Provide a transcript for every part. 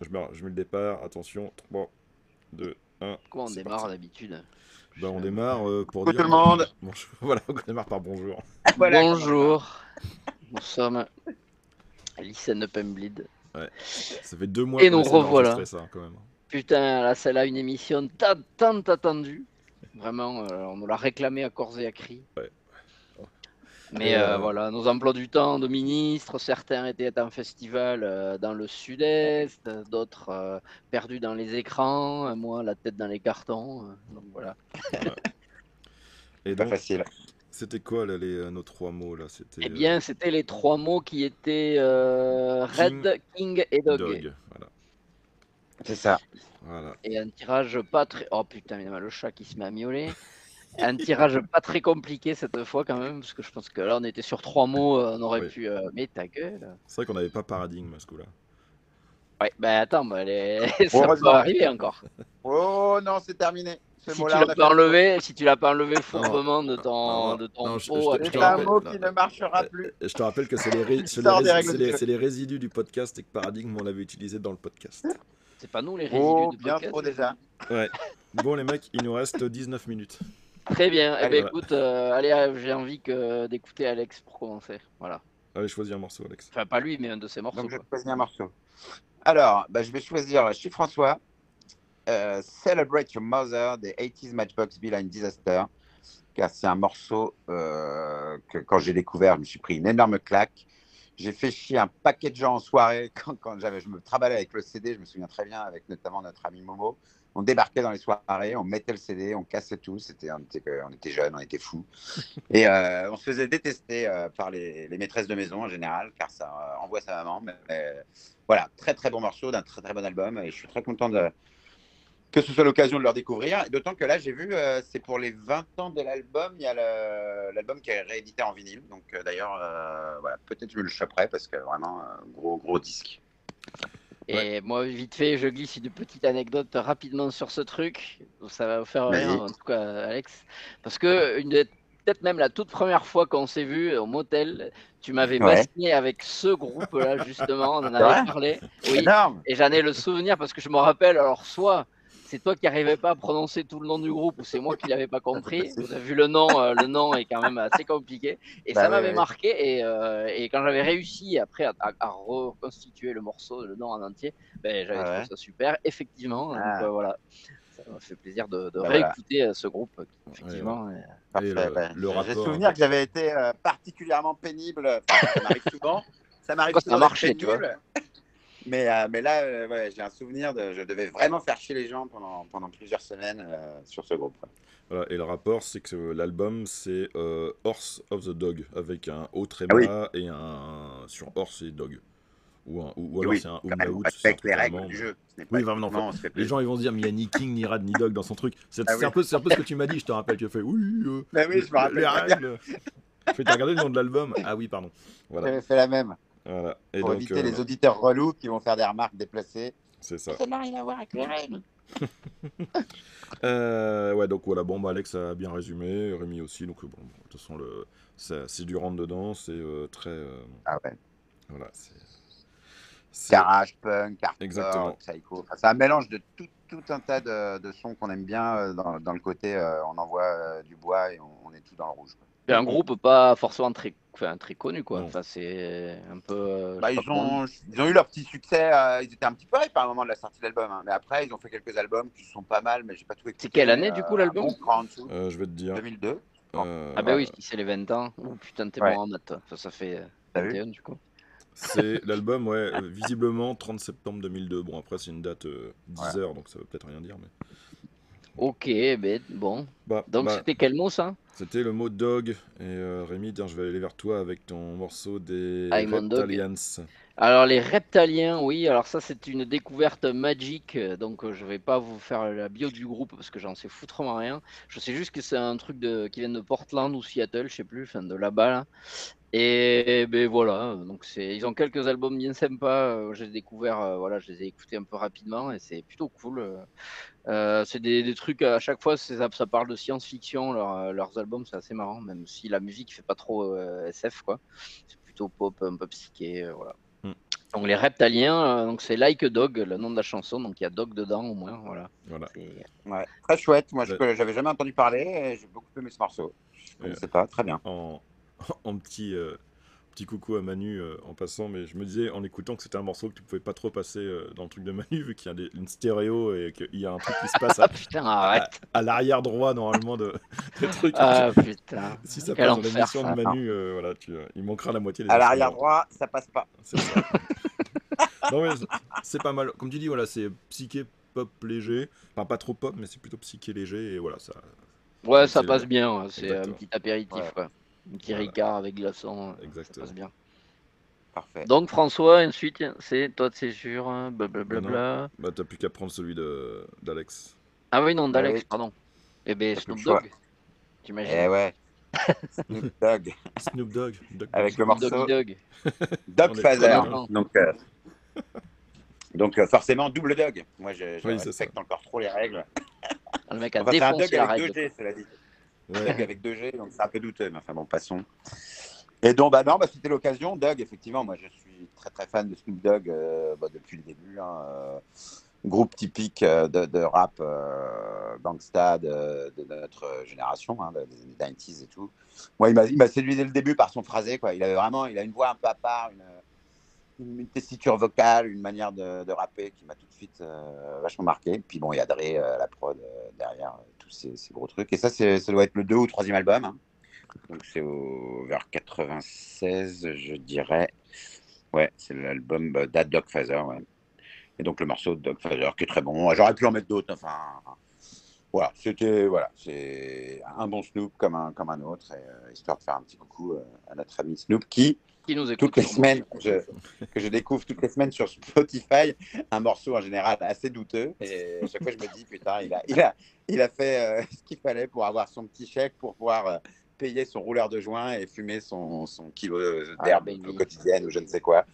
Je mets le départ, attention, 3, 2, 1. Quoi, on démarre d'habitude? Bah, on démarre pour dire... Bonjour tout le monde. Bonjour. Voilà, on démarre par bonjour. Voilà, bonjour. Nous sommes Listen Up and Bleed. Ouais, ça fait 2 mois et qu'on essaie d'enregistrer ça, quand même. Putain, là, c'est là une émission tant attendue. Vraiment, on nous l'a réclamé à corps et à cri. Ouais. Mais voilà, nos emplois du temps de ministres, certains étaient en festival dans le sud-est, d'autres perdus dans les écrans, moi la tête dans les cartons, donc voilà. Et donc, pas facile. C'était quoi là, nos 3 mots là? Eh bien, c'était les 3 mots qui étaient Red, King et Dog. Voilà. C'est ça. Voilà. Et un tirage pas très... Oh putain, il y a le chat qui se met à miauler. Un tirage pas très compliqué cette fois quand même, parce que je pense que là on était sur 3 mots, on aurait pu... mais ta gueule. C'est vrai qu'on n'avait pas paradigme à ce coup-là. Ouais, bah attends, bah, ça peut arriver encore. Oh non, c'est terminé. Si tu l'as pas enlevé, fourbement de ton pot... C'est un mot qui ne marchera plus. Je te rappelle que c'est les résidus du podcast et que paradigme on l'avait utilisé dans le podcast. C'est pas nous les résidus du podcast. Bien trop déjà. Ouais. Bon les mecs, il nous reste 19 minutes. Très bien, allez, eh ben, écoute, allez, j'ai envie d'écouter Alex pour commencer, voilà. Allez, choisis un morceau, Alex. Enfin, pas lui, mais un de ses morceaux. Donc, je vais choisir un morceau. Alors, bah, je vais choisir chez François, Celebrate Your Mother, des 80s Matchbox B-Line Disaster, car c'est un morceau que, quand j'ai découvert, je me suis pris une énorme claque. J'ai fait chier un paquet de gens en soirée, quand je me travaillais avec le CD, je me souviens très bien, avec notamment notre ami Momo. On débarquait dans les soirées, on mettait le CD, on cassait tout. On était jeunes, on était fous. Et on se faisait détester par les maîtresses de maison en général, car ça envoie sa maman. Mais, voilà, très très bon morceau d'un très très bon album. Et je suis très content que ce soit l'occasion de leur découvrir. D'autant que là, j'ai vu, c'est pour les 20 ans de l'album, il y a l'album qui est réédité en vinyle. Donc d'ailleurs, voilà, peut-être je me le choperai parce que vraiment, gros disque. Et moi, vite fait, je glisse une petite anecdote rapidement sur ce truc. Ça va vous faire rire, en tout cas, Alex. Parce que peut-être même la toute première fois qu'on s'est vu au motel, tu m'avais bassiné avec ce groupe-là, justement. On en avait parlé. Oui. Énorme. Et j'en ai le souvenir parce que je me rappelle, alors soit c'est toi qui n'arrivais pas à prononcer tout le nom du groupe ou c'est moi qui ne l'avais pas compris. Vous avez vu le nom est quand même assez compliqué. Et ça m'avait marqué. Et quand j'avais réussi après à reconstituer le morceau, le nom en entier, ben, j'avais trouvé ça super. Effectivement, donc, voilà. Ça m'a fait plaisir de réécouter ce groupe. Effectivement. J'ai souvenir que j'avais été particulièrement pénible. Enfin, ça m'arrive souvent. Ça m'arrive souvent d'être pénible. Mais là, ouais, j'ai un souvenir je devais vraiment faire chier les gens pendant plusieurs semaines sur ce groupe. Voilà, et le rapport, c'est que l'album, c'est Hörse Of The Dög, avec un haut très bas et un sur Hörse et Dog. Ou alors c'est un umlaut. Avec les règles du jeu. Oui, vraiment, les gens ils vont se dire, mais il n'y a ni King, ni Rad, ni Dog dans son truc. C'est un peu ce que tu m'as dit, je te rappelle. Tu as fait, je me rappelle. Les règles. Tu as regardé le nom de l'album? Ah oui, pardon. Voilà. J'avais fait la même. Voilà. Et pour éviter les auditeurs relous qui vont faire des remarques déplacées. C'est ça. Ça n'a rien à voir avec les règles. Ouais, donc voilà, bon, bah, Alex a bien résumé, Rémi aussi. Donc, bon, de toute façon, c'est du rentre-dedans, c'est très. Ah ouais. Voilà, c'est garage, punk, hardcore, psycho. Enfin, c'est un mélange de tout un tas de sons qu'on aime bien dans le côté. On envoie du bois et on est tout dans le rouge. C'est un groupe pas forcément très connu, quoi. Enfin, c'est un peu. Bah, ils ont eu leur petit succès. Ils étaient un petit peu hype par le moment de la sortie de l'album. Hein. Mais après, ils ont fait quelques albums qui sont pas mal, mais j'ai pas tout écouté. C'est quelle année du coup l'album? Je vais te dire. 2002. Ah bah oui, c'est les 20 ans. Oh, putain, t'es bon en maths. Ça fait 21 du coup. C'est l'album, ouais. Visiblement 30 septembre 2002. Bon après, c'est une date 10 heures, donc ça veut peut-être rien dire, mais. Ok, ben bon. Donc c'était quel mot ça? C'était le mot dog. Et Rémi, tiens, je vais aller vers toi avec ton morceau des Reptaliens. Alors les Reptaliens, oui. Alors ça c'est une découverte magique. Donc je vais pas vous faire la bio du groupe parce que j'en sais foutrement rien. Je sais juste que c'est un truc qui vient de Portland ou Seattle, je sais plus, enfin de là-bas là. Et ben voilà, donc ils ont quelques albums bien sympas, j'ai découvert, voilà, je les ai écoutés un peu rapidement et c'est plutôt cool. C'est des trucs, à chaque fois ça parle de science-fiction, leurs albums, c'est assez marrant, même si la musique fait pas trop SF, quoi. C'est plutôt pop, un peu psyché, voilà. Donc les Reptaliens, donc c'est Like a Dog, le nom de la chanson, donc il y a Dog dedans au moins, voilà. Ouais, très chouette, moi j'avais jamais entendu parler, j'ai beaucoup aimé ce morceau, je ne sais pas, très bien. En petit, petit coucou à Manu en passant, mais je me disais en écoutant que c'était un morceau que tu pouvais pas trop passer dans le truc de Manu, vu qu'il y a une stéréo et qu'il y a un truc qui se passe à, putain, à l'arrière droit normalement de truc. Ah putain. Si ça passe dans l'émission de Manu, voilà, il manquera la moitié des à l'arrière droit, ça passe pas. C'est ça. Non mais c'est pas mal. Comme tu dis, voilà, c'est psyché pop léger. Enfin pas trop pop, mais c'est plutôt psyché léger et voilà ça. Ouais, ça passe bien. C'est un petit apéritif quoi. Un petit Ricard avec glaçon, ça passe bien. Parfait. Donc François, ensuite, c'est toi, c'est sûr, blablabla. Bah t'as plus qu'à prendre celui d'Alex. Ah oui, non, d'Alex, pardon. Eh ben Snoop Dogg, t'imagines. Eh ouais, Snoop Dogg. Snoop Dogg. Avec le morceau Doggfather. Donc forcément, double Dog. Moi, je respecte encore trop les règles. Le mec a défoncé la règle. Cela dit. Ouais. Avec 2G, donc c'est un peu douteux, mais enfin bon, passons. Et donc, bah non, bah, c'était l'occasion, Doug, effectivement, moi je suis très très fan de Snoop Dogg bah, depuis le début, hein, groupe typique de rap gangsta de notre génération, hein, des 90s et tout. Moi, il m'a séduit dès le début par son phrasé, quoi. Il avait vraiment, il a une voix un peu à part, une tessiture vocale, une manière de rapper qui m'a tout de suite vachement marqué. Puis bon, il y a Dre, la prod derrière tous ces gros trucs. Et ça, ça doit être le 2e ou 3e album. Hein. Donc c'est vers 96, je dirais. Ouais, c'est l'album Tha Doggfather. Ouais. Et donc le morceau de Doggfather qui est très bon. J'aurais pu en mettre d'autres. Enfin, voilà, c'était c'est un bon Snoop comme un autre. Et, histoire de faire un petit coucou à notre ami Snoop qui nous écoute toutes les semaines, que je découvre toutes les semaines sur Spotify, un morceau en général assez douteux. Et à chaque fois, je me dis, putain, il a fait ce qu'il fallait pour avoir son petit chèque, pour pouvoir payer son rouleur de joint et fumer son kilo d'herbe quotidienne ou je ne sais quoi.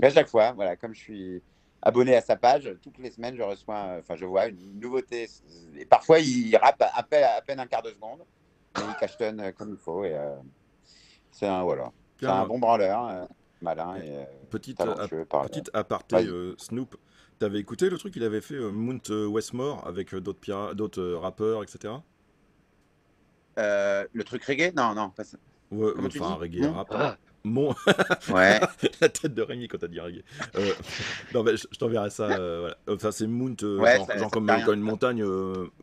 Mais à chaque fois, voilà, comme je suis abonné à sa page, toutes les semaines, je vois une nouveauté. Et parfois, il rappe à peine un quart de seconde, et il cachetonne comme il faut. Et c'est un voilà. C'est un bon branleur, malin et petite aparté Snoop, t'avais écouté le truc qu'il avait fait Mount Westmore avec d'autres rappeurs, etc. Le truc reggae, non. Pas ça. Ouais, enfin reggae, rap. Ah. Bon. Ouais. La tête de Rémi quand t'as dit reggae. Non mais je t'enverrai ça. Voilà. Enfin c'est Mount, ouais, genre comme une montagne,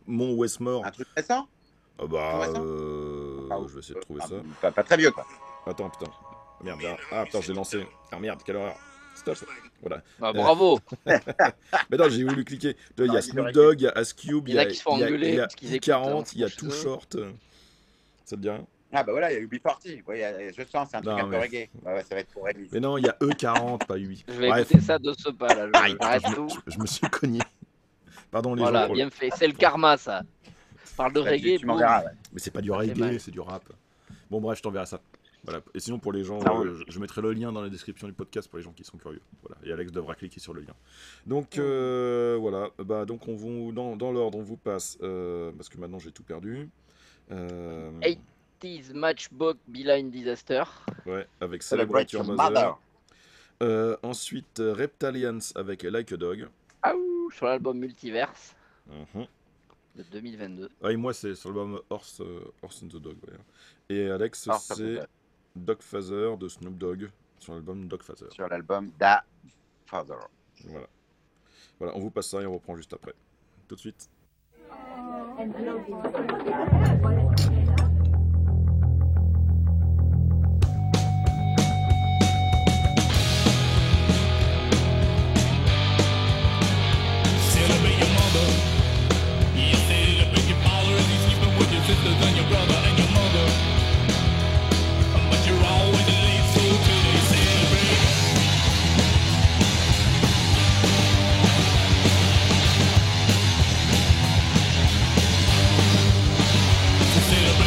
Mont Westmore. Un truc récent. Je vais essayer de trouver ça. Pas très vieux quoi. Attends, putain. Merde. Ah, putain, je l'ai lancé. Ah, merde, quelle horreur. Stop. Voilà. Ah, bravo. Mais non, j'ai voulu cliquer. Il y a Snoop Dogg, il y a Ice Cube, il y a Q40, il y a Too Short. Ça te dit rien? Ah, bah voilà, il y a UB40. Ouais, je sens, c'est un truc un peu reggae. Ouais, ça va être pour Rémi. Mais non, il y a E40, pas UB. Je vais écouter ça de ce pas, là. Je me suis cogné. Pardon, les gens. Voilà, bien fait. C'est le karma, ça. Parle de reggae. Mais c'est pas du reggae, c'est du rap. Bon, bref, je t'enverrai ça. Voilà. Et sinon, pour les gens, je mettrai le lien dans la description du podcast pour les gens qui sont curieux. Voilà. Et Alex devra cliquer sur le lien. Donc, voilà. Bah, donc on vous, dans l'ordre, on vous passe, parce que maintenant j'ai tout perdu. 80s Matchbox B-Line Disaster. Ouais, avec Celebrate Your Mother. Ensuite, Reptaliens avec Like a Dog. Ah ouh, sur l'album Multiverse. De 2022. Ah, et moi, c'est sur l'album Hörse Of The Dög. Ouais. Et Alex, c'est Doggfather de Snoop Dogg sur l'album Doggfather. Sur l'album Tha Doggfather. Voilà, on vous passe ça et on reprend juste après. Tout de suite. Sisters and your brother and your mother, but you're always late, so today celebrate. So celebrate.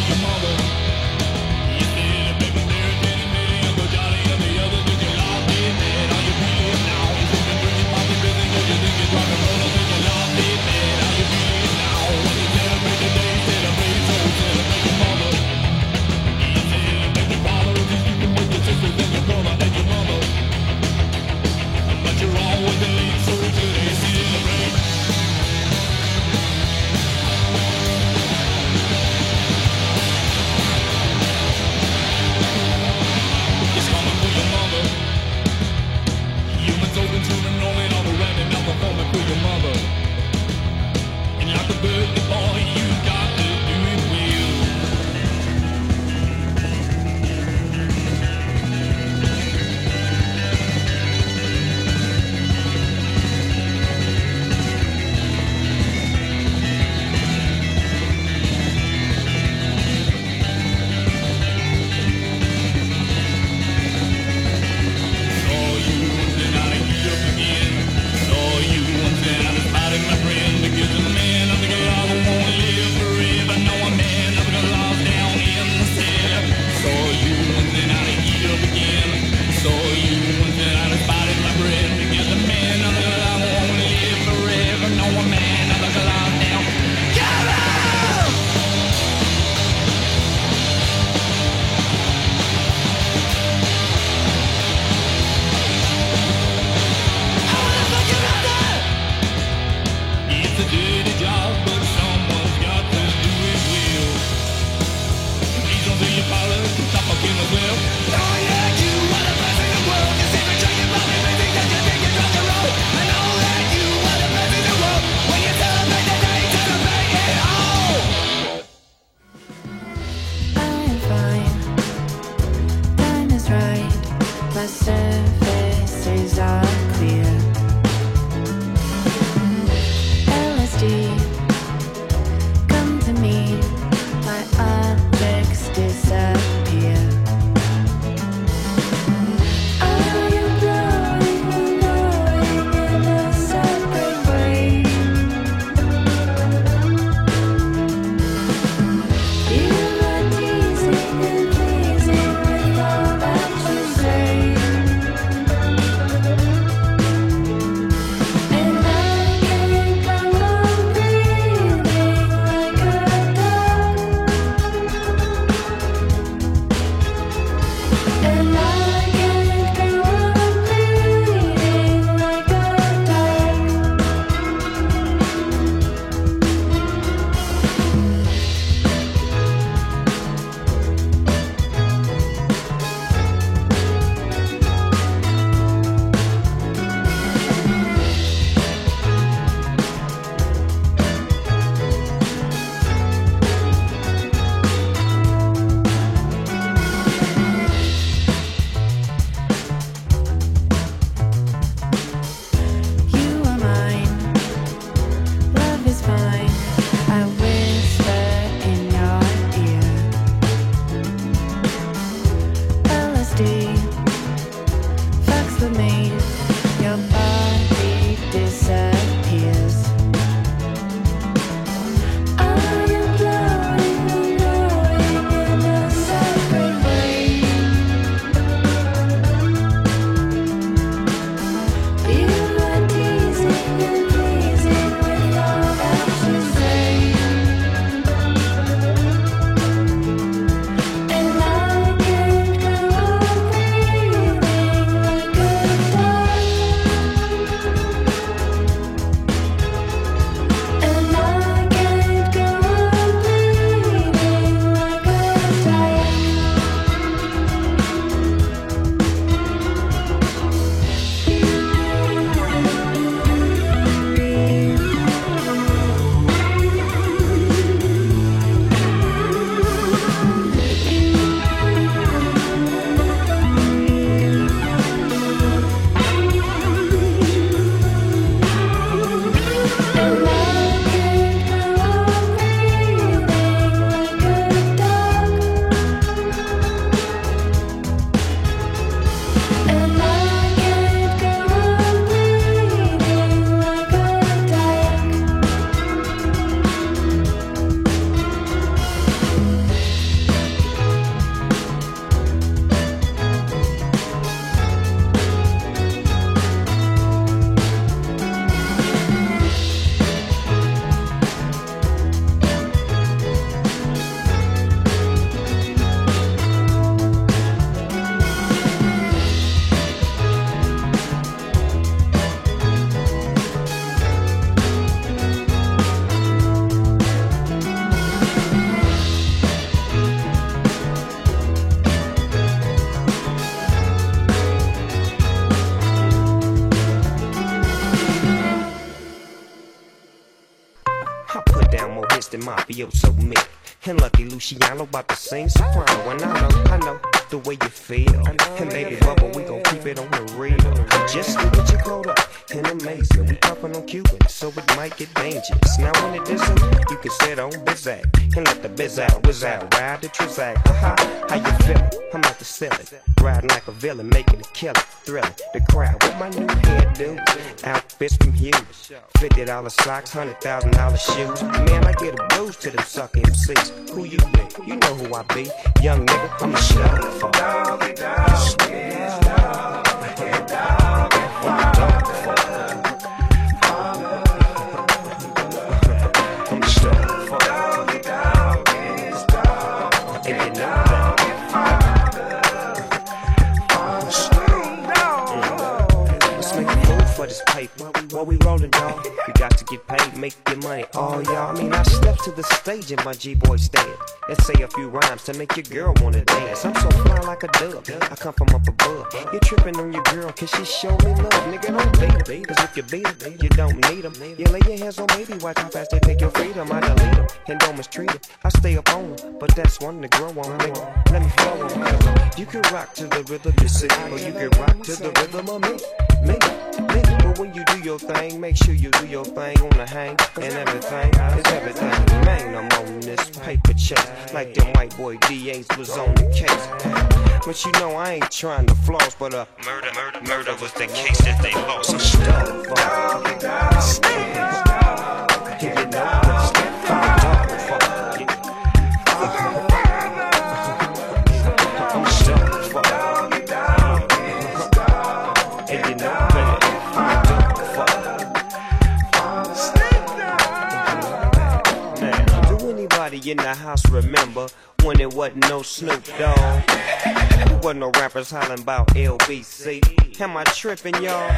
the mafioso mix. And Lucky Luciano about to sing soprano. And I know the way you feel. And baby bubble, we gon' keep it on the real. Just do what you called up and amazing. We poppin' on Cuban, so it might get dangerous. Now when it isn't, you can sit on Bizak and let the biz out, whiz out, ride the Trizac. Haha, how you feelin'? I'm out to sell it. Riding like a villain, making a killer, thriller. The crowd with my new hairdo, outfits from Hughes, $50 socks, $100,000 shoes. Man, I get a blues to them sucker MCs. Who you be? You know who I be. Young nigga, I'm a shot. Doggy dog is dog. Doggy dog and dog. While we rollin' dog, you got to get paid, make your money, all y'all. I mean, I step to the stage in my G-boy stand. Let's say a few rhymes to make your girl wanna dance. I'm so fly like a dove, I come from up above. You're trippin' on your girl, cause she show me love. Nigga, don't beat 'em, cause if you beat 'em, you don't need 'em. Yeah, lay your hands on me, watch how fast they take your freedom. I delete 'em, and don't mistreat 'em. I stay up on 'em, but that's one to grow on, nigga. Let me flow on 'em. You can rock to the rhythm you see, or you can rock to the rhythm of me. But when you do your thing, make sure you do your thing on the hang. And everything is everything. Man, I'm on this paper chase like them white boy DAs was on the case. But you know I ain't trying to floss, but murder was the case that they lost. I'm stuck. You know in the house, remember when it wasn't no Snoop Dogg? There wasn't no rappers hollering about LBC. Am I tripping, y'all?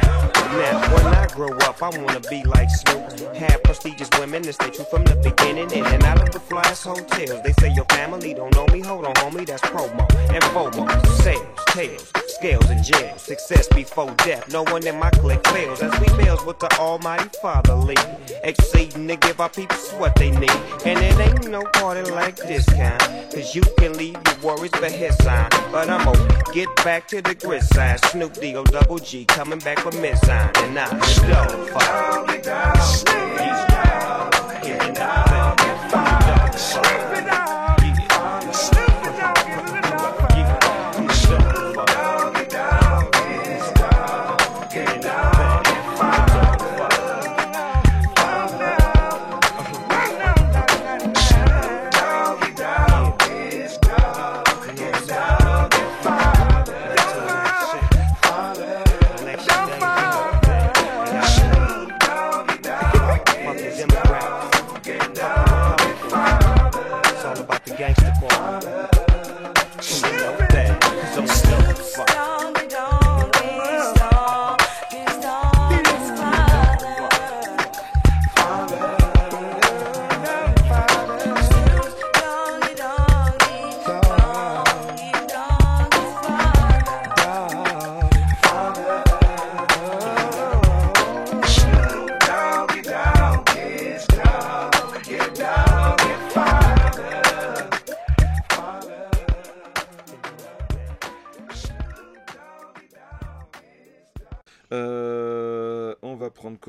Now, when I grow up, I wanna be like Snoop. Have prestigious women that stay true from the beginning. In and out of the flyest hotels. They say your family don't know me. Hold on, homie, that's promo and FOMO. Sales, tails, scales, and jails. Success before death. No one in my clique fails as we bells with the almighty fatherly. Exceeding to give our peoples what they need. And it ain't no party like this kind, cause you can leave your worries for his side. But I'ma get back to the grid side. Snoop D-O double G coming back for mid-sign. And I Snoop.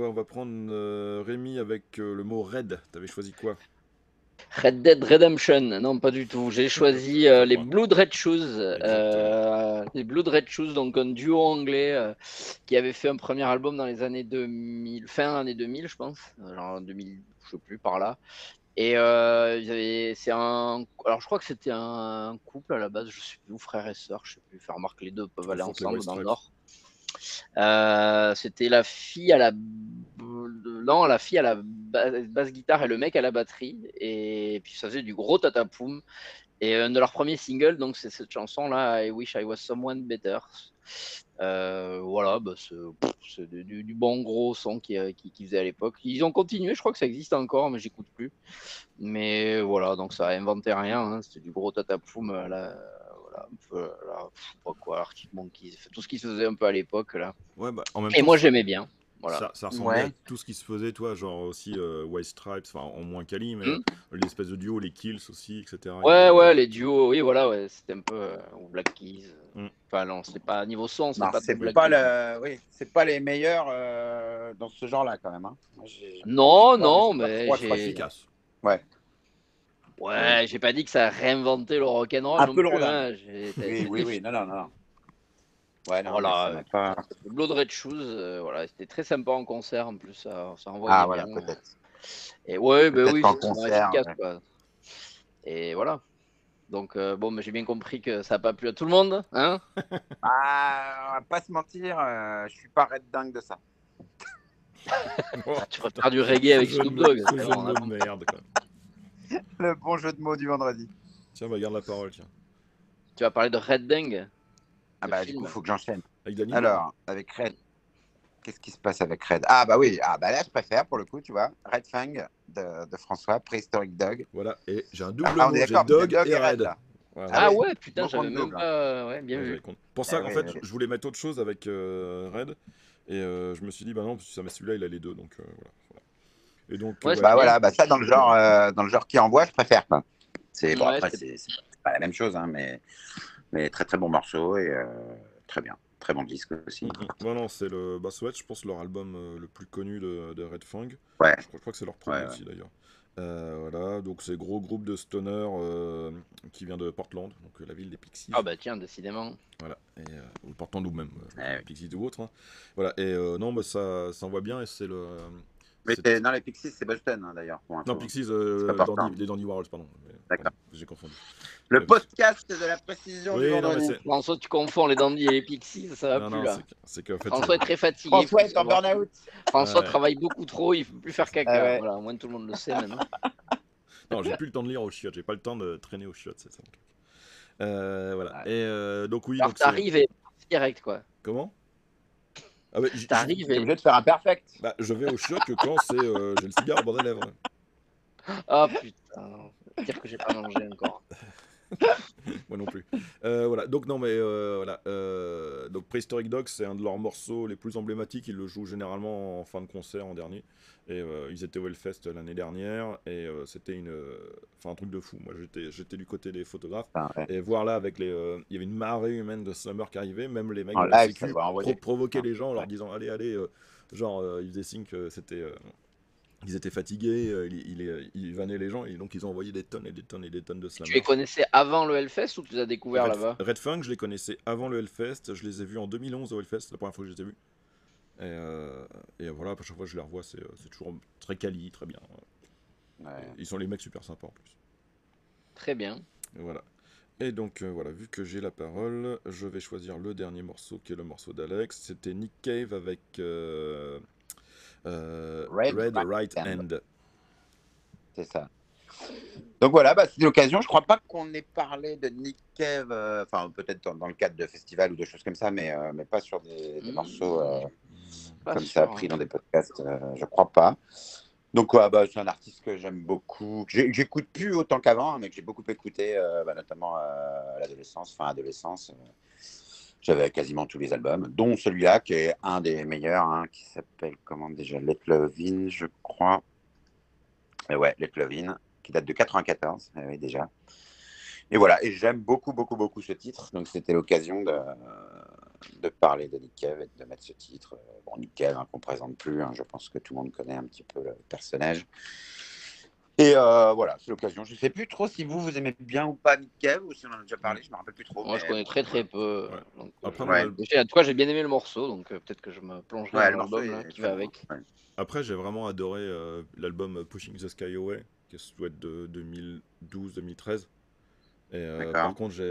On va prendre Rémi avec le mot Red. T'avais choisi quoi? Red Dead Redemption. Non, pas du tout. J'ai choisi les Blood Red Shoes. Les Blood Red Shoes, donc un duo anglais qui avait fait un premier album dans les années 2000, fin années 2000, je pense, genre 2000, je sais plus par là. Et alors je crois que c'était un couple à la base, je sais plus, frère et sœur, je sais plus. Faire remarque les deux peuvent aller ensemble dans le Nord. C'était la fille à la basse guitare et le mec à la batterie, et puis ça faisait du gros tatapoum. Et un de leurs premiers singles, donc, c'est cette chanson là, I Wish I Was Someone Better. Voilà, bah, c'est du bon gros son qui faisait à l'époque. Ils ont continué, je crois que ça existe encore, mais j'écoute plus. Mais voilà, donc ça inventait rien, hein, c'était du gros tatapoum là. Un peu, là, je sais pas quoi, Arctic Monkeys, tout ce qui se faisait un peu à l'époque là. Ouais, bah, en même temps, moi j'aimais bien. Voilà. Ça ressemblait à tout ce qui se faisait, toi, genre aussi White Stripes, enfin en moins quali, mais l'espèce de duo, les Kills aussi, etc. Ouais, ouais, les duos, oui, voilà, ouais, c'était un peu Black Keys. Enfin, non, c'est pas niveau son, c'est pas, oui, c'est pas les meilleurs dans ce genre-là, quand même. Hein. Non, non, mais. C'est efficace. Ouais. Ouais, j'ai pas dit que ça réinventait le rock'n'roll. Un peu le rock'n'roll. Oui, oui, oui, non, non, non. Ouais, non, voilà, pas... Blood Red Shoes, voilà, c'était très sympa en concert en plus, ça envoie bien. Ah voilà, peut-être. Et ouais, ben oui, c'est concert, efficace, ouais. Quoi. Et voilà. Donc bon, mais j'ai bien compris que ça n'a pas plu à tout le monde, hein. Ah, on va pas se mentir, je suis pas red dingue de ça. Tu vas faire du reggae avec Snoop Dogg. Merde, quoi. Le bon jeu de mots du vendredi. Tiens, bah garde la parole, tiens. Tu vas parler de red dingue. Ah bah film. Du coup, faut que j'enchaîne. Alors, avec Red, qu'est-ce qui se passe avec Red? Ah bah oui, ah bah là, je préfère pour le coup, tu vois, Red Fang de François, Prehistoric Dog. Voilà, et j'ai un double mot, j'ai Dog et Red. Voilà. Ah ouais, ouais putain, j'avais même pas... ouais, bien vu. Pour ça, en fait, je voulais mettre autre chose avec Red, et je me suis dit, bah non, parce que celui-là, il a les deux, donc voilà. Et donc, ouais, bah voilà, bah ça, dans le genre qui envoie, je préfère. C'est bon, après, c'est pas la même chose, hein, mais... Mais très très bon morceau et très bien, très bon disque aussi. Ouais, non, c'est le Bassouette, je pense, leur album le plus connu de Red Fang. Ouais. Je crois que c'est leur premier aussi d'ailleurs. Voilà, donc c'est gros groupe de stoner qui vient de Portland, donc la ville des Pixies. Ah bah tiens, décidément. Voilà, et, ou Portland ou même Pixies ou autre. Hein. Voilà, et non, bah, ça envoie bien et c'est le. Mais non, les Pixies, c'est Boston, hein, d'ailleurs. Non, Pixies, les Dandy Warhols, pardon. D'accord. J'ai confondu. Le podcast de la précision du vendredi. François, tu confonds les Dandy et les Pixies, ça va plus, là. François est très fatigué. François est en burn-out. François travaille beaucoup trop, il ne peut plus faire caca. Voilà, au moins tout le monde le sait, maintenant. Non, j'ai plus le temps de lire aux chiottes, j'ai pas le temps de traîner aux chiottes, c'est ça. Voilà. Et donc, oui. Alors, t'arrives et direct, quoi. Comment ? Ah bah, t'arrives et... obligé de faire un perfect. Bah, je vais au choc quand c'est j'ai le cigare au bord des lèvres. Ah oh, putain, dire que j'ai pas mangé encore. Moi non plus. Voilà, donc non mais voilà. Donc Prehistoric Dog, c'est un de leurs morceaux les plus emblématiques. Ils le jouent généralement en fin de concert en dernier. Et ils étaient au Hellfest l'année dernière et c'était une, enfin un truc de fou. Moi j'étais du côté des photographes et voir là avec les, il y avait une marée humaine de summer qui arrivait, même les mecs de la sécu provoquaient les gens en leur disant allez, genre ils faisaient signe que c'était, ils étaient fatigués, ils vannaient les gens et donc ils ont envoyé des tonnes et des tonnes et des tonnes de slammer. Tu les connaissais avant le Hellfest ou tu les as découverts là-bas? Red Fang, je les connaissais avant le Hellfest, je les ai vus en 2011 au Hellfest, la première fois que je les ai vus. Et voilà, à chaque fois que je les revois, c'est toujours très quali, très bien. Ouais. Ils sont les mecs super sympas en plus. Très bien. Et voilà. Et donc voilà, vu que j'ai la parole, je vais choisir le dernier morceau qui est le morceau d'Alex. C'était Nick Cave avec Red Right Hand. C'est ça. Donc voilà, bah, c'est l'occasion. Je crois pas qu'on ait parlé de Nick Cave, enfin peut-être dans le cadre de festivals ou de choses comme ça, mais pas sur des morceaux comme ça pris dans des podcasts, je crois pas. Donc bah, c'est un artiste que j'aime beaucoup, que j'écoute plus autant qu'avant, mais que j'ai beaucoup écouté, bah, notamment à l'adolescence, j'avais quasiment tous les albums, dont celui-là qui est un des meilleurs, hein, qui s'appelle comment déjà, Let Love In, je crois. Et ouais, Let Love In, qui date de 94, oui, déjà. Et voilà, et j'aime beaucoup, beaucoup, beaucoup ce titre. Donc c'était l'occasion de parler de Nick Cave et de mettre ce titre. Bon, Nick Cave, hein, qu'on ne présente plus, hein, je pense que tout le monde connaît un petit peu le personnage. Et voilà, c'est l'occasion. Je ne sais plus trop si vous aimez bien ou pas Nick Cave, ou si on en a déjà parlé, je ne me rappelle plus trop. Moi, je connais très très peu. Ouais. Donc, après, en tout cas, j'ai bien aimé le morceau, donc peut-être que je me plongerai dans l'album qui va avec. Ouais. Après, j'ai vraiment adoré l'album Pushing the Sky Away, qui se doit être de 2012-2013. Et par contre, j'ai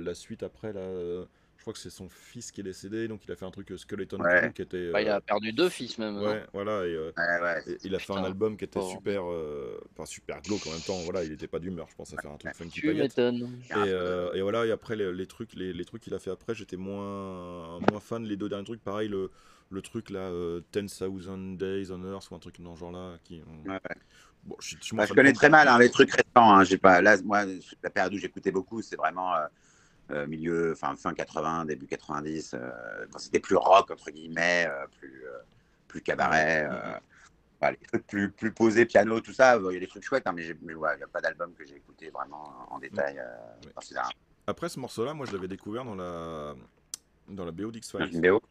la suite après, là, je crois que c'est son fils qui est décédé, donc il a fait un truc Skeleton Man qui était... il a perdu deux fils même. Ouais, voilà, et, il a fait un album qui était super, enfin super glauque en même temps, voilà, il n'était pas d'humeur, je pense, à faire un truc funky paillette. Et voilà, et après les trucs qu'il a fait après, j'étais moins fan, les deux derniers trucs, pareil, le truc là, 10,000 Days on Earth, ou un truc dans ce genre là, qui... Bon, je connais très mal, hein, les trucs récents, hein, j'ai pas... Là, moi, la période où j'écoutais beaucoup, c'est vraiment... milieu, fin 80, début 90, quand c'était plus rock, entre guillemets, plus, plus cabaret, les trucs plus posés, piano, tout ça. Il y a des trucs chouettes, hein, mais il n'y a pas d'album que j'ai écouté vraiment en détail. Oui. Après, ce morceau-là, moi, je l'avais découvert dans la BO d'X-Files. Une BO.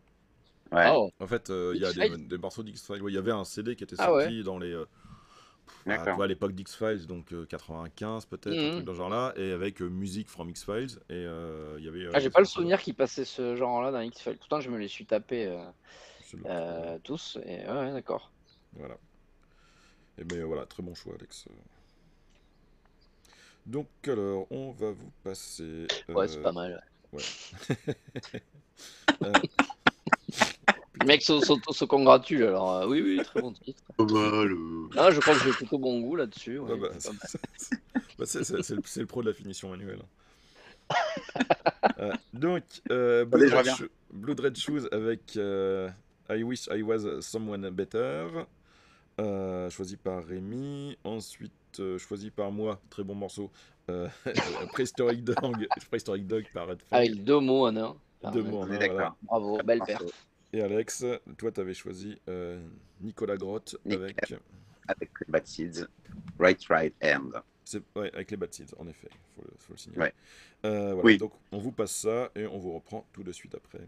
Ouais. Oh. En fait, il y a des morceaux d'X-Files. Il y avait un CD qui était sorti dans les... à l'époque d'X-Files, donc 95 peut-être, un truc dans ce genre-là, et avec Music from X-Files. Et il y avait... j'ai pas le souvenir qu'il passait ce genre-là dans X-Files. Pourtant, je me les suis tapés tous. Et d'accord. Voilà. Et bien voilà, très bon choix, Alex. Donc alors, on va vous passer... Ouais, c'est pas mal. Ouais. Les mecs se congratulent, alors oui, très bon titre. Je crois que j'ai plutôt bon goût là-dessus. Ouais, c'est le pro de la finition manuelle. Donc, Blood Red Shoes avec I Wish I Was Someone Better, choisi par Rémi. Ensuite, choisi par moi, très bon morceau, Prehistoric Dog par Red Fang. Avec deux mots en un. Deux mots en un, voilà. Bravo, belle perf. Et Alex, toi, tu avais choisi Nicolas Grotte avec les Bad Seeds, Right Hand. Ouais, avec les Bad Seeds, en effet, il faut le signaler. Ouais. Voilà, oui. Donc, on vous passe ça et on vous reprend tout de suite après.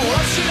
What's your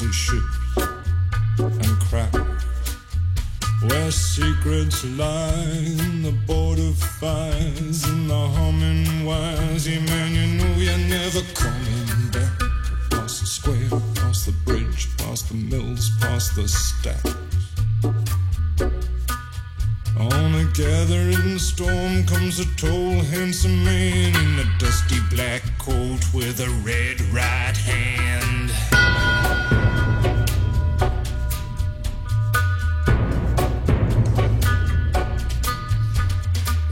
doesn't shoot and crack, where secrets lie in the border fires and the humming wires. Yeah, man, you know you're never coming back. Past the square, past the bridge, past the mills, past the stacks. On a gathering storm comes a tall, handsome man in a dusty black coat with a red right hand.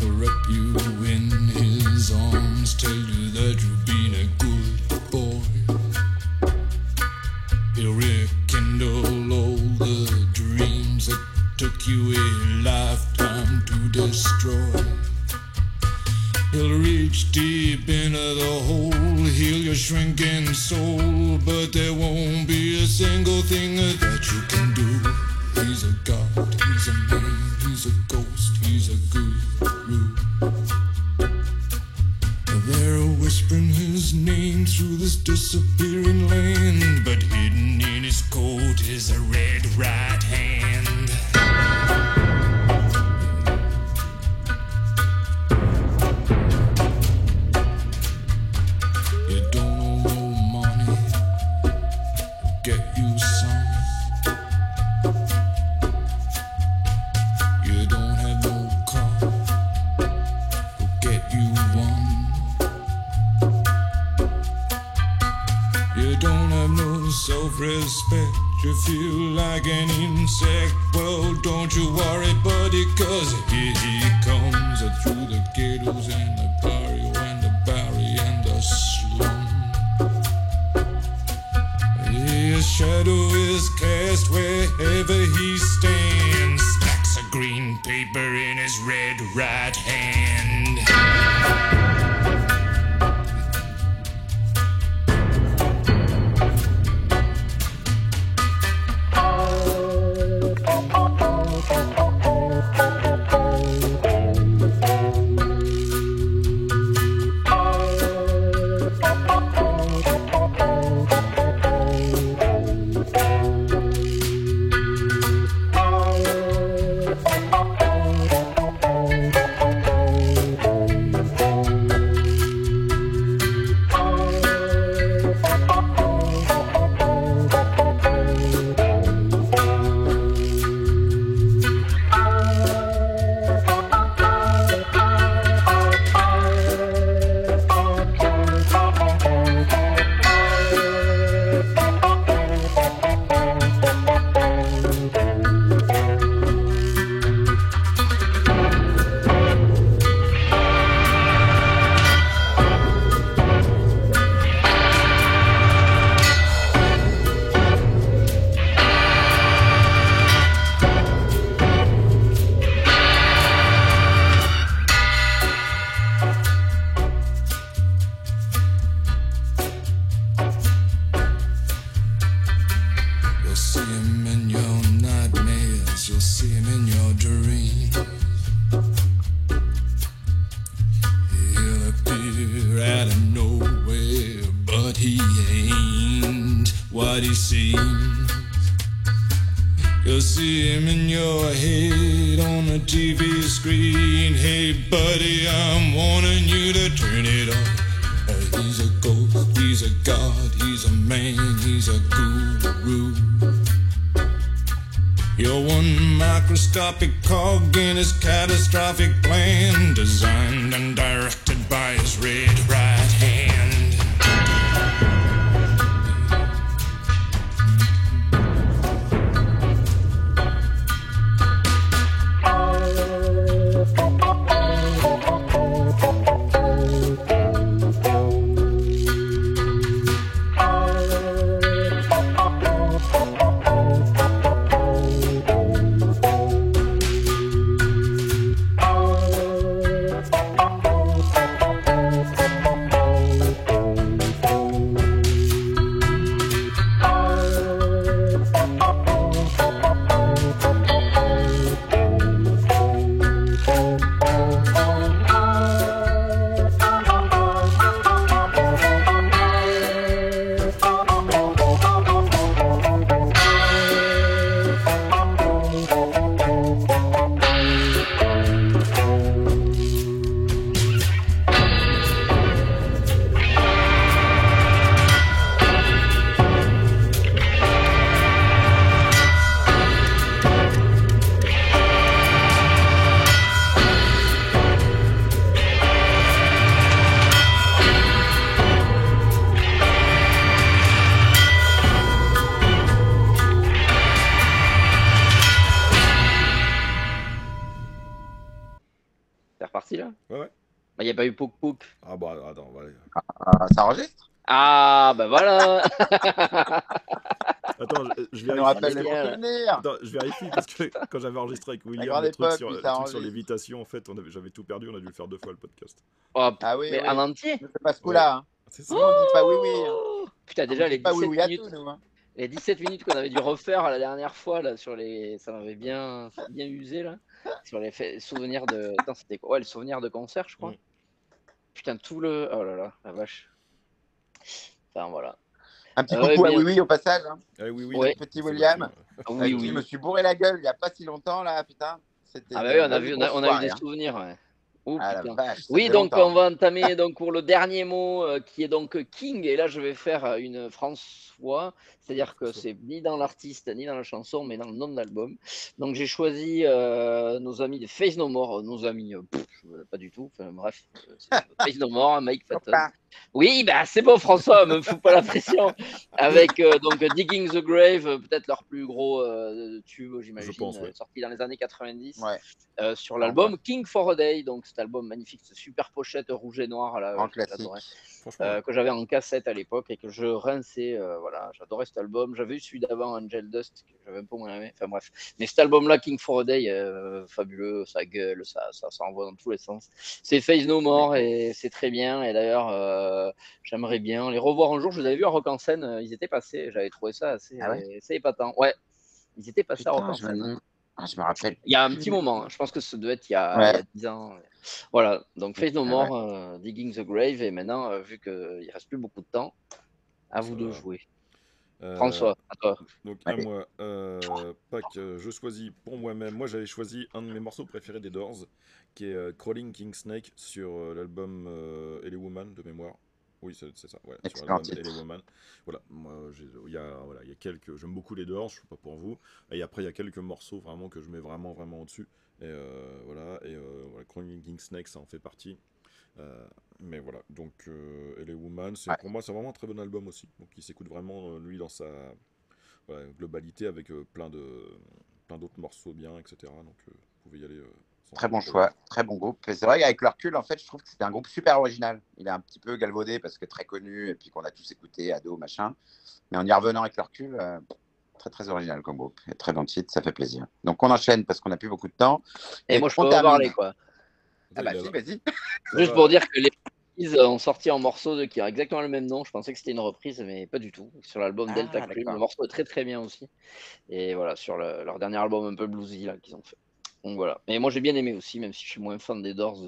He'll wrap you in his arms, tell you that you've been a good boy. He'll rekindle all the dreams that took you a lifetime to destroy. He'll reach deep into the hole, heal your shrinking soul, but there won't be a single thing that you can do. He's a god, he's a man, he's a ghost, he's a guru. They're whispering his name through this disappearing land, but hidden in his coat is a red right hand. Respect, you feel like an insect. Well, don't you worry, buddy, cause here he comes through the ghettos and the barrio and the barry and the slum. His shadow is cast wherever he stands, stacks of green paper in his red right hand. Bah, y a pas eu Pouk Pouk. Ah bah, attends, bah... ça enregistre? Ah bah voilà. Attends, je vérifie parce que quand j'avais enregistré avec William le truc sur l'évitation, en fait, j'avais tout perdu, on a dû le faire 2 fois le podcast. Oh, ah oui, mais oui. Un entier. C'est pas ce coup-là. C'est ça. On dit pas oui oui. Putain, déjà les 17 minutes. Les 17 minutes qu'on avait dû refaire la dernière fois, là, sur les... ça m'avait bien usé, là, sur les souvenirs de... Putain, c'était quoi? Ouais, le souvenir de concert, je crois. Oui. Putain, tout le... Oh là là, la vache. Enfin, voilà. Un petit coucou à Oui-Oui, au passage. Hein. Oui. Petit William. Oui. Je me suis bourré la gueule il n'y a pas si longtemps, là, putain. Ah bah oui, on a eu des souvenirs, ouais. Oh, ah, vache, oui, donc longtemps. On va entamer donc, pour le dernier mot qui est donc King. Et là, je vais faire une François, c'est-à-dire que c'est ni dans l'artiste, ni dans la chanson, mais dans le nom de l'album. Donc, j'ai choisi nos amis de Faith No More, nos amis, pas du tout, enfin, bref, Faith No More, hein, Mike Patton. Oui, bah, c'est bon, François, me fous pas la pression. Avec donc Digging the Grave, peut-être leur plus gros tube, j'imagine, sorti dans les années 90, sur l'album King For A Day, donc cet album magnifique, cette super pochette rouge et noire là, que j'avais en cassette à l'époque et que je rinçais, voilà, j'adorais cet album. J'avais eu celui d'avant, Angel Dust, que j'avais un peu moins aimé, enfin bref. Mais cet album-là, King For A Day, fabuleux, ça gueule, ça envoie dans tous les sens. C'est Faith No More et c'est très bien, et d'ailleurs... j'aimerais bien les revoir un jour. Je les avais vus à Rock en Seine, ils étaient passés, j'avais trouvé ça assez épatant. Ouais, ils étaient passés à Rock en Seine. Ah, je me rappelle. Il y a un petit moment, hein. Je pense que ça doit être il y a, 10 ans. Voilà, donc Faith No More, Digging the Grave, et maintenant, vu qu'il ne reste plus beaucoup de temps, à vous de jouer. François, à toi. Donc à moi, je choisis pour moi-même. Moi, j'avais choisi un de mes morceaux préférés des Doors, qui est Crawling King Snake sur l'album L.A. Woman de mémoire. Oui, c'est ça. Ouais, sur l'album L.A. Woman. Voilà. Moi, il y a quelques. J'aime beaucoup les Doors. Je ne sais pas pour vous. Et après, il y a quelques morceaux vraiment que je mets vraiment au-dessus. Et voilà. Et voilà, Crawling King Snake, ça en fait partie. Mais voilà, donc L.A. Woman, pour moi c'est vraiment un très bon album aussi, donc il s'écoute vraiment lui dans sa globalité avec plein d'autres morceaux bien, etc. Donc vous pouvez y aller. Très bon choix, très bon groupe. C'est vrai qu'avec le recul, en fait, je trouve que c'était un groupe super original. Il est un petit peu galvaudé parce que très connu et puis qu'on a tous écouté, ado, machin. Mais en y revenant avec le recul, très très original comme groupe. Et très bon titre, ça fait plaisir. Donc on enchaîne parce qu'on n'a plus beaucoup de temps. Et moi je peux parler quoi. Ah bah si, vas-y. Juste pour dire que les reprises ont sorti un morceau qui a exactement le même nom. Je pensais que c'était une reprise, mais pas du tout. Sur l'album Delta Cream, le morceau est très très bien aussi. Et voilà, sur leur dernier album un peu bluesy là qu'ils ont fait. Donc voilà. Mais moi j'ai bien aimé aussi, même si je suis moins fan des Doors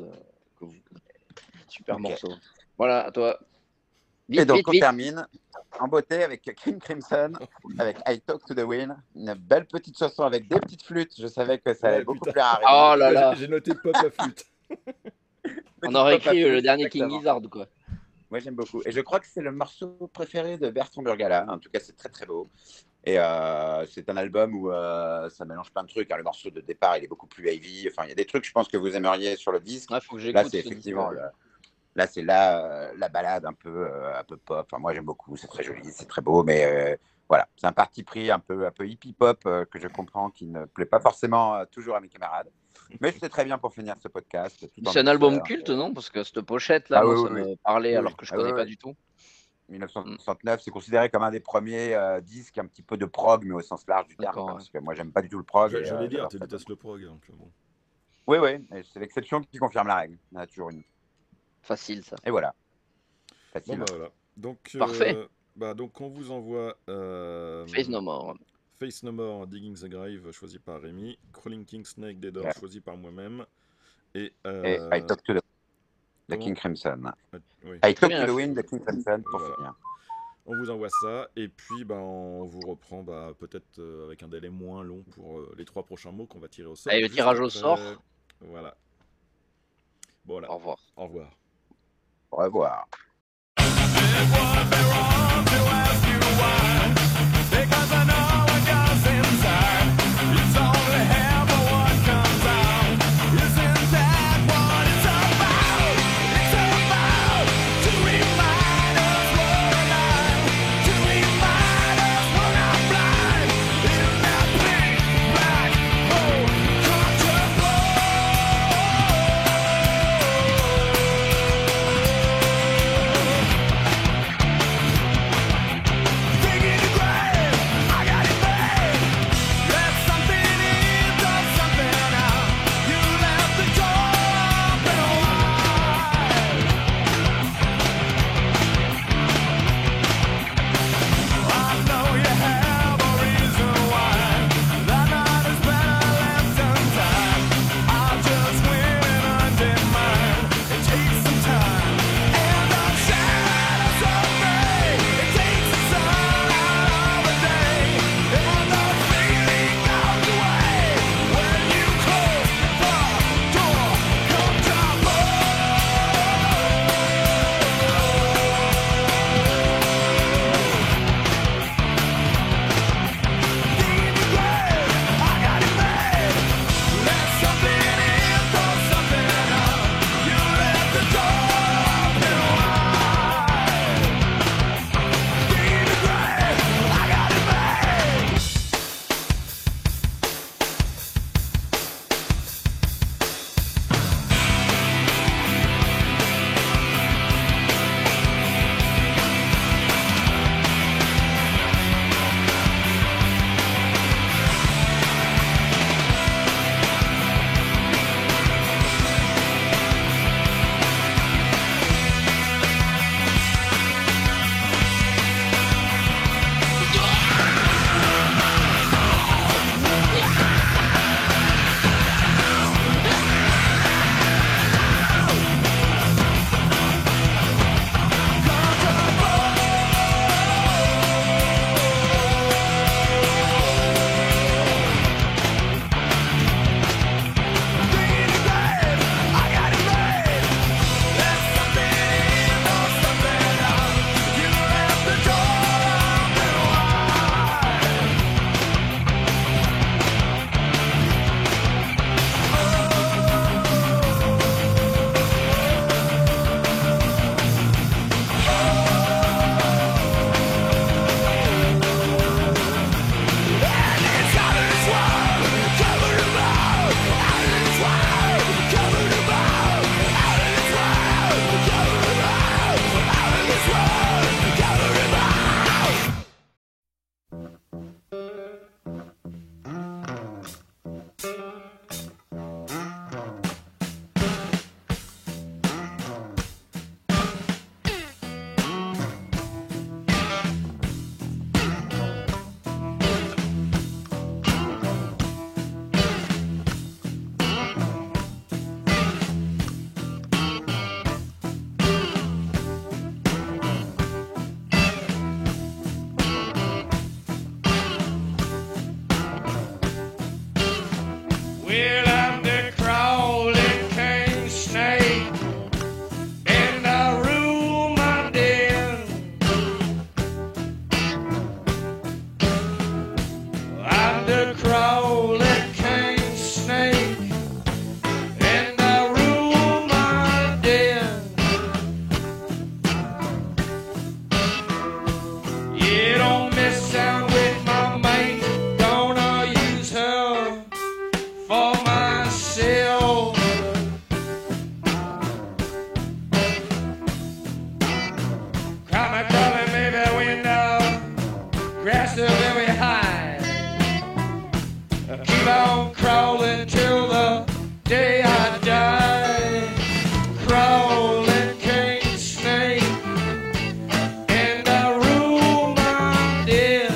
que vous. Super morceau. Voilà, à toi. Et donc on termine en beauté avec King Crimson, avec I Talk to the Wind, une belle petite chanson avec des petites flûtes. Je savais que ça allait beaucoup plus arriver. Oh là là. J'ai noté pop à flûte. On aurait écrit le dernier King Gizzard, quoi. Moi, j'aime beaucoup. Et je crois que c'est le morceau préféré de Bertrand Burgalat. En tout cas, c'est très, très beau. Et c'est un album où ça mélange plein de trucs. Le morceau de départ, il est beaucoup plus heavy. Enfin, il y a des trucs, je pense, que vous aimeriez sur le disque. Ah, faut que là, c'est effectivement... Là, c'est la balade un peu pop. Enfin, moi, j'aime beaucoup. C'est très joli, c'est très beau. Mais voilà, c'est un parti pris un peu hippie-pop que je comprends qui ne plaît pas forcément toujours à mes camarades. Mais c'était très bien pour finir ce podcast. C'est un album culte, non? Parce que cette pochette-là, me parlait alors que je ne connais pas du tout. 1969, c'est considéré comme un des premiers disques un petit peu de prog, mais au sens large du terme. Parce que moi, j'aime pas du tout le prog. J'allais dire, tu détestes le prog. Donc, bon. Oui, c'est l'exception qui confirme la règle. Il y en a toujours une. Facile, ça. Et voilà. Facile. Bon, bah, voilà. Donc, parfait. Donc, on vous envoie... Faith No More. Faith No More, Digging the Grave, choisi par Rémi. Crawling King Snake, Dead Door, choisi par moi-même. Et I Talk to the King Crimson. I Talk to the Wind, de King Crimson, pour finir. On vous envoie ça, et puis on vous reprend peut-être avec un délai moins long pour les 3 prochains mots qu'on va tirer au sort. Et le tirage au sort. Voilà. Bon, voilà. Au revoir. Au revoir. Au revoir. Well, I'm the Crawling King Snake, and I rule my den. I'm the Crawling King Snake, and I rule my den. You don't miss out. I'm crawling till the day I die. Crawling King Snake, and I rule my den.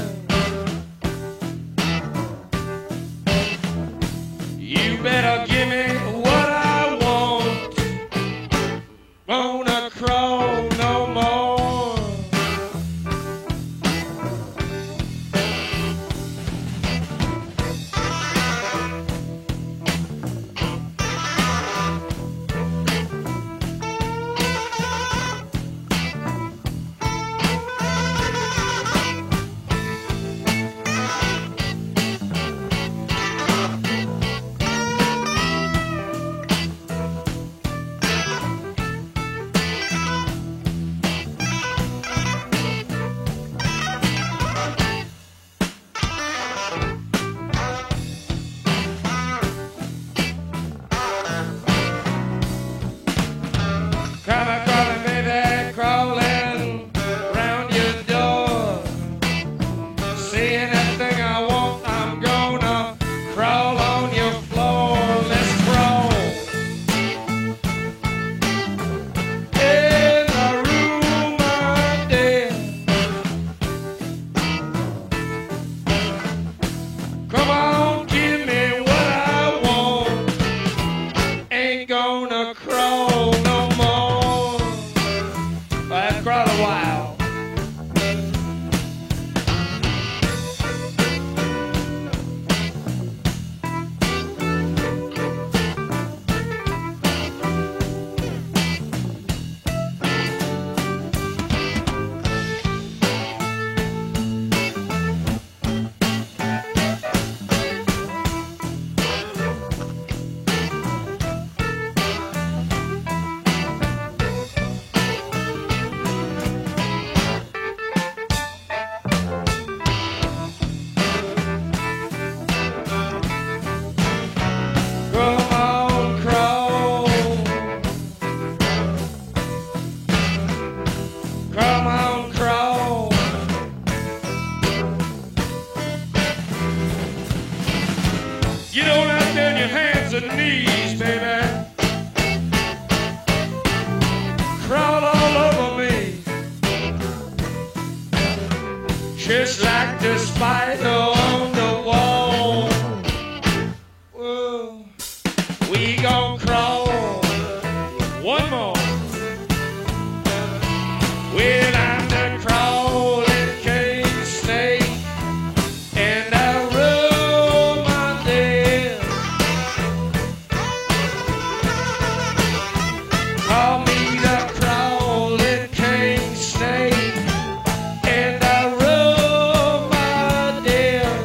You better give me what I want. Wanna crawl no more. Crawling, crawling, baby, crawling round your door. Seeing that thing I want, I'm gonna crawl on your floor. Let's crawl. In the room I'm dead. Come on, give me what I want. Ain't gonna crawl no more. I've cried a while. Come on, crawl. Come on, crawl. You don't have to on your hands and knees, baby. Crawl all over me, just like the spider on the wall. Whoa. We gon' crawl one more. Well, I'm the Crawling King Snake, and I rule my den. Call me the Crawling King Snake, and I rule my den.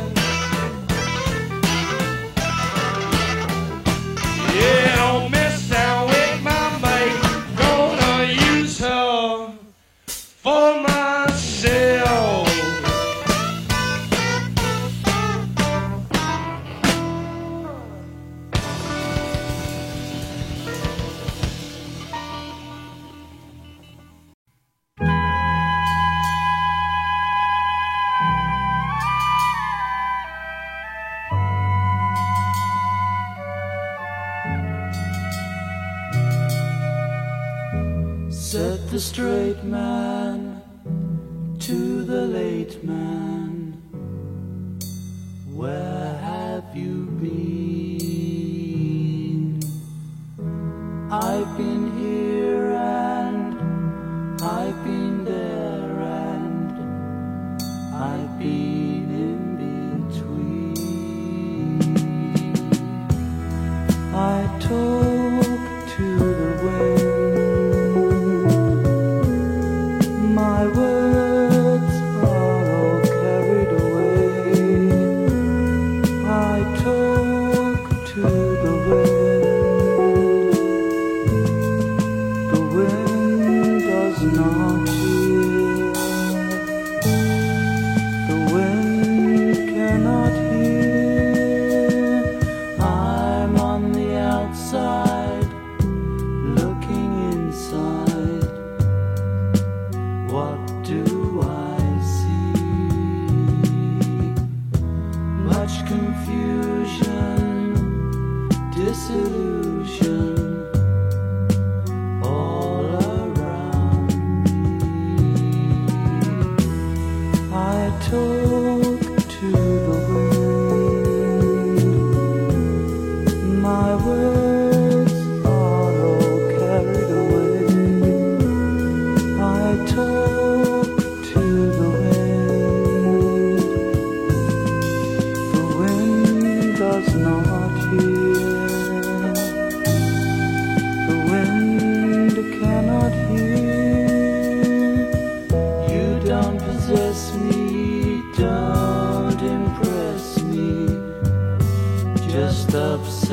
Yeah, don't mess around with my mate. Gonna use her for myself. Said the straight man to the late man, where have you been? I've been here and I've been there and I've been in between.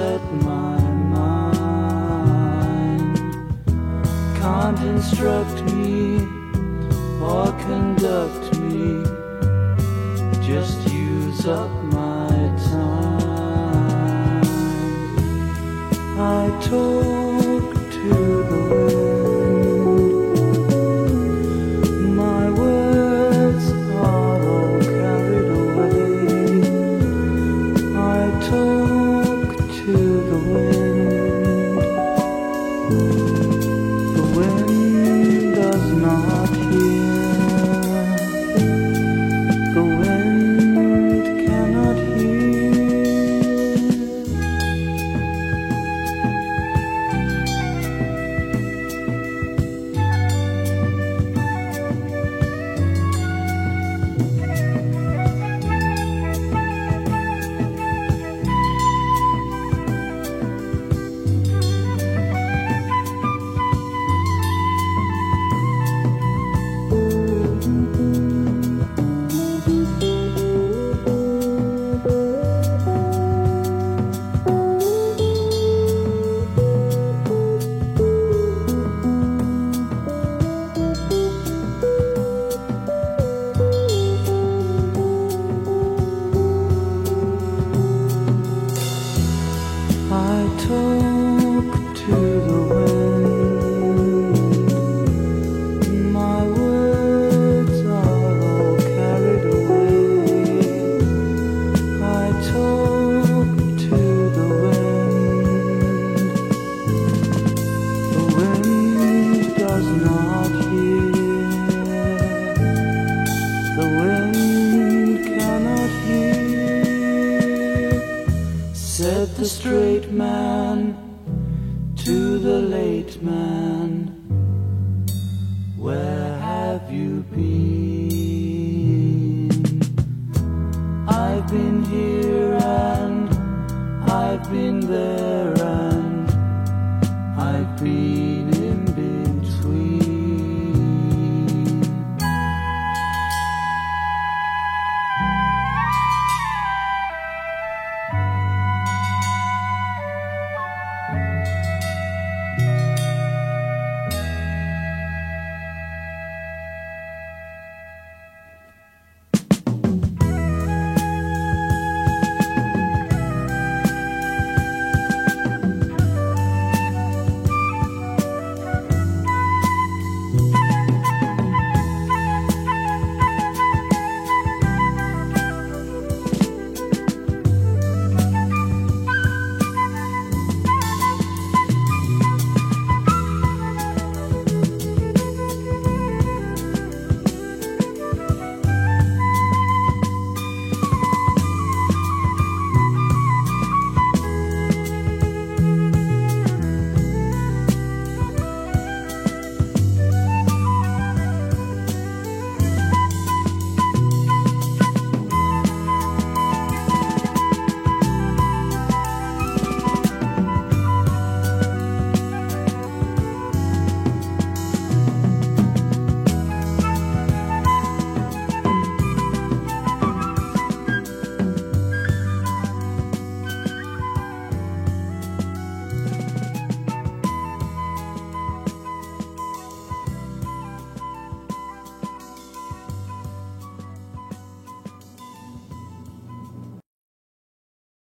set my mind. Can't instruct me or conduct me, just use up my time. I talk to the wind, my words are all carried away. I talk to the wind, the wind does not hear. I've been there and I'd be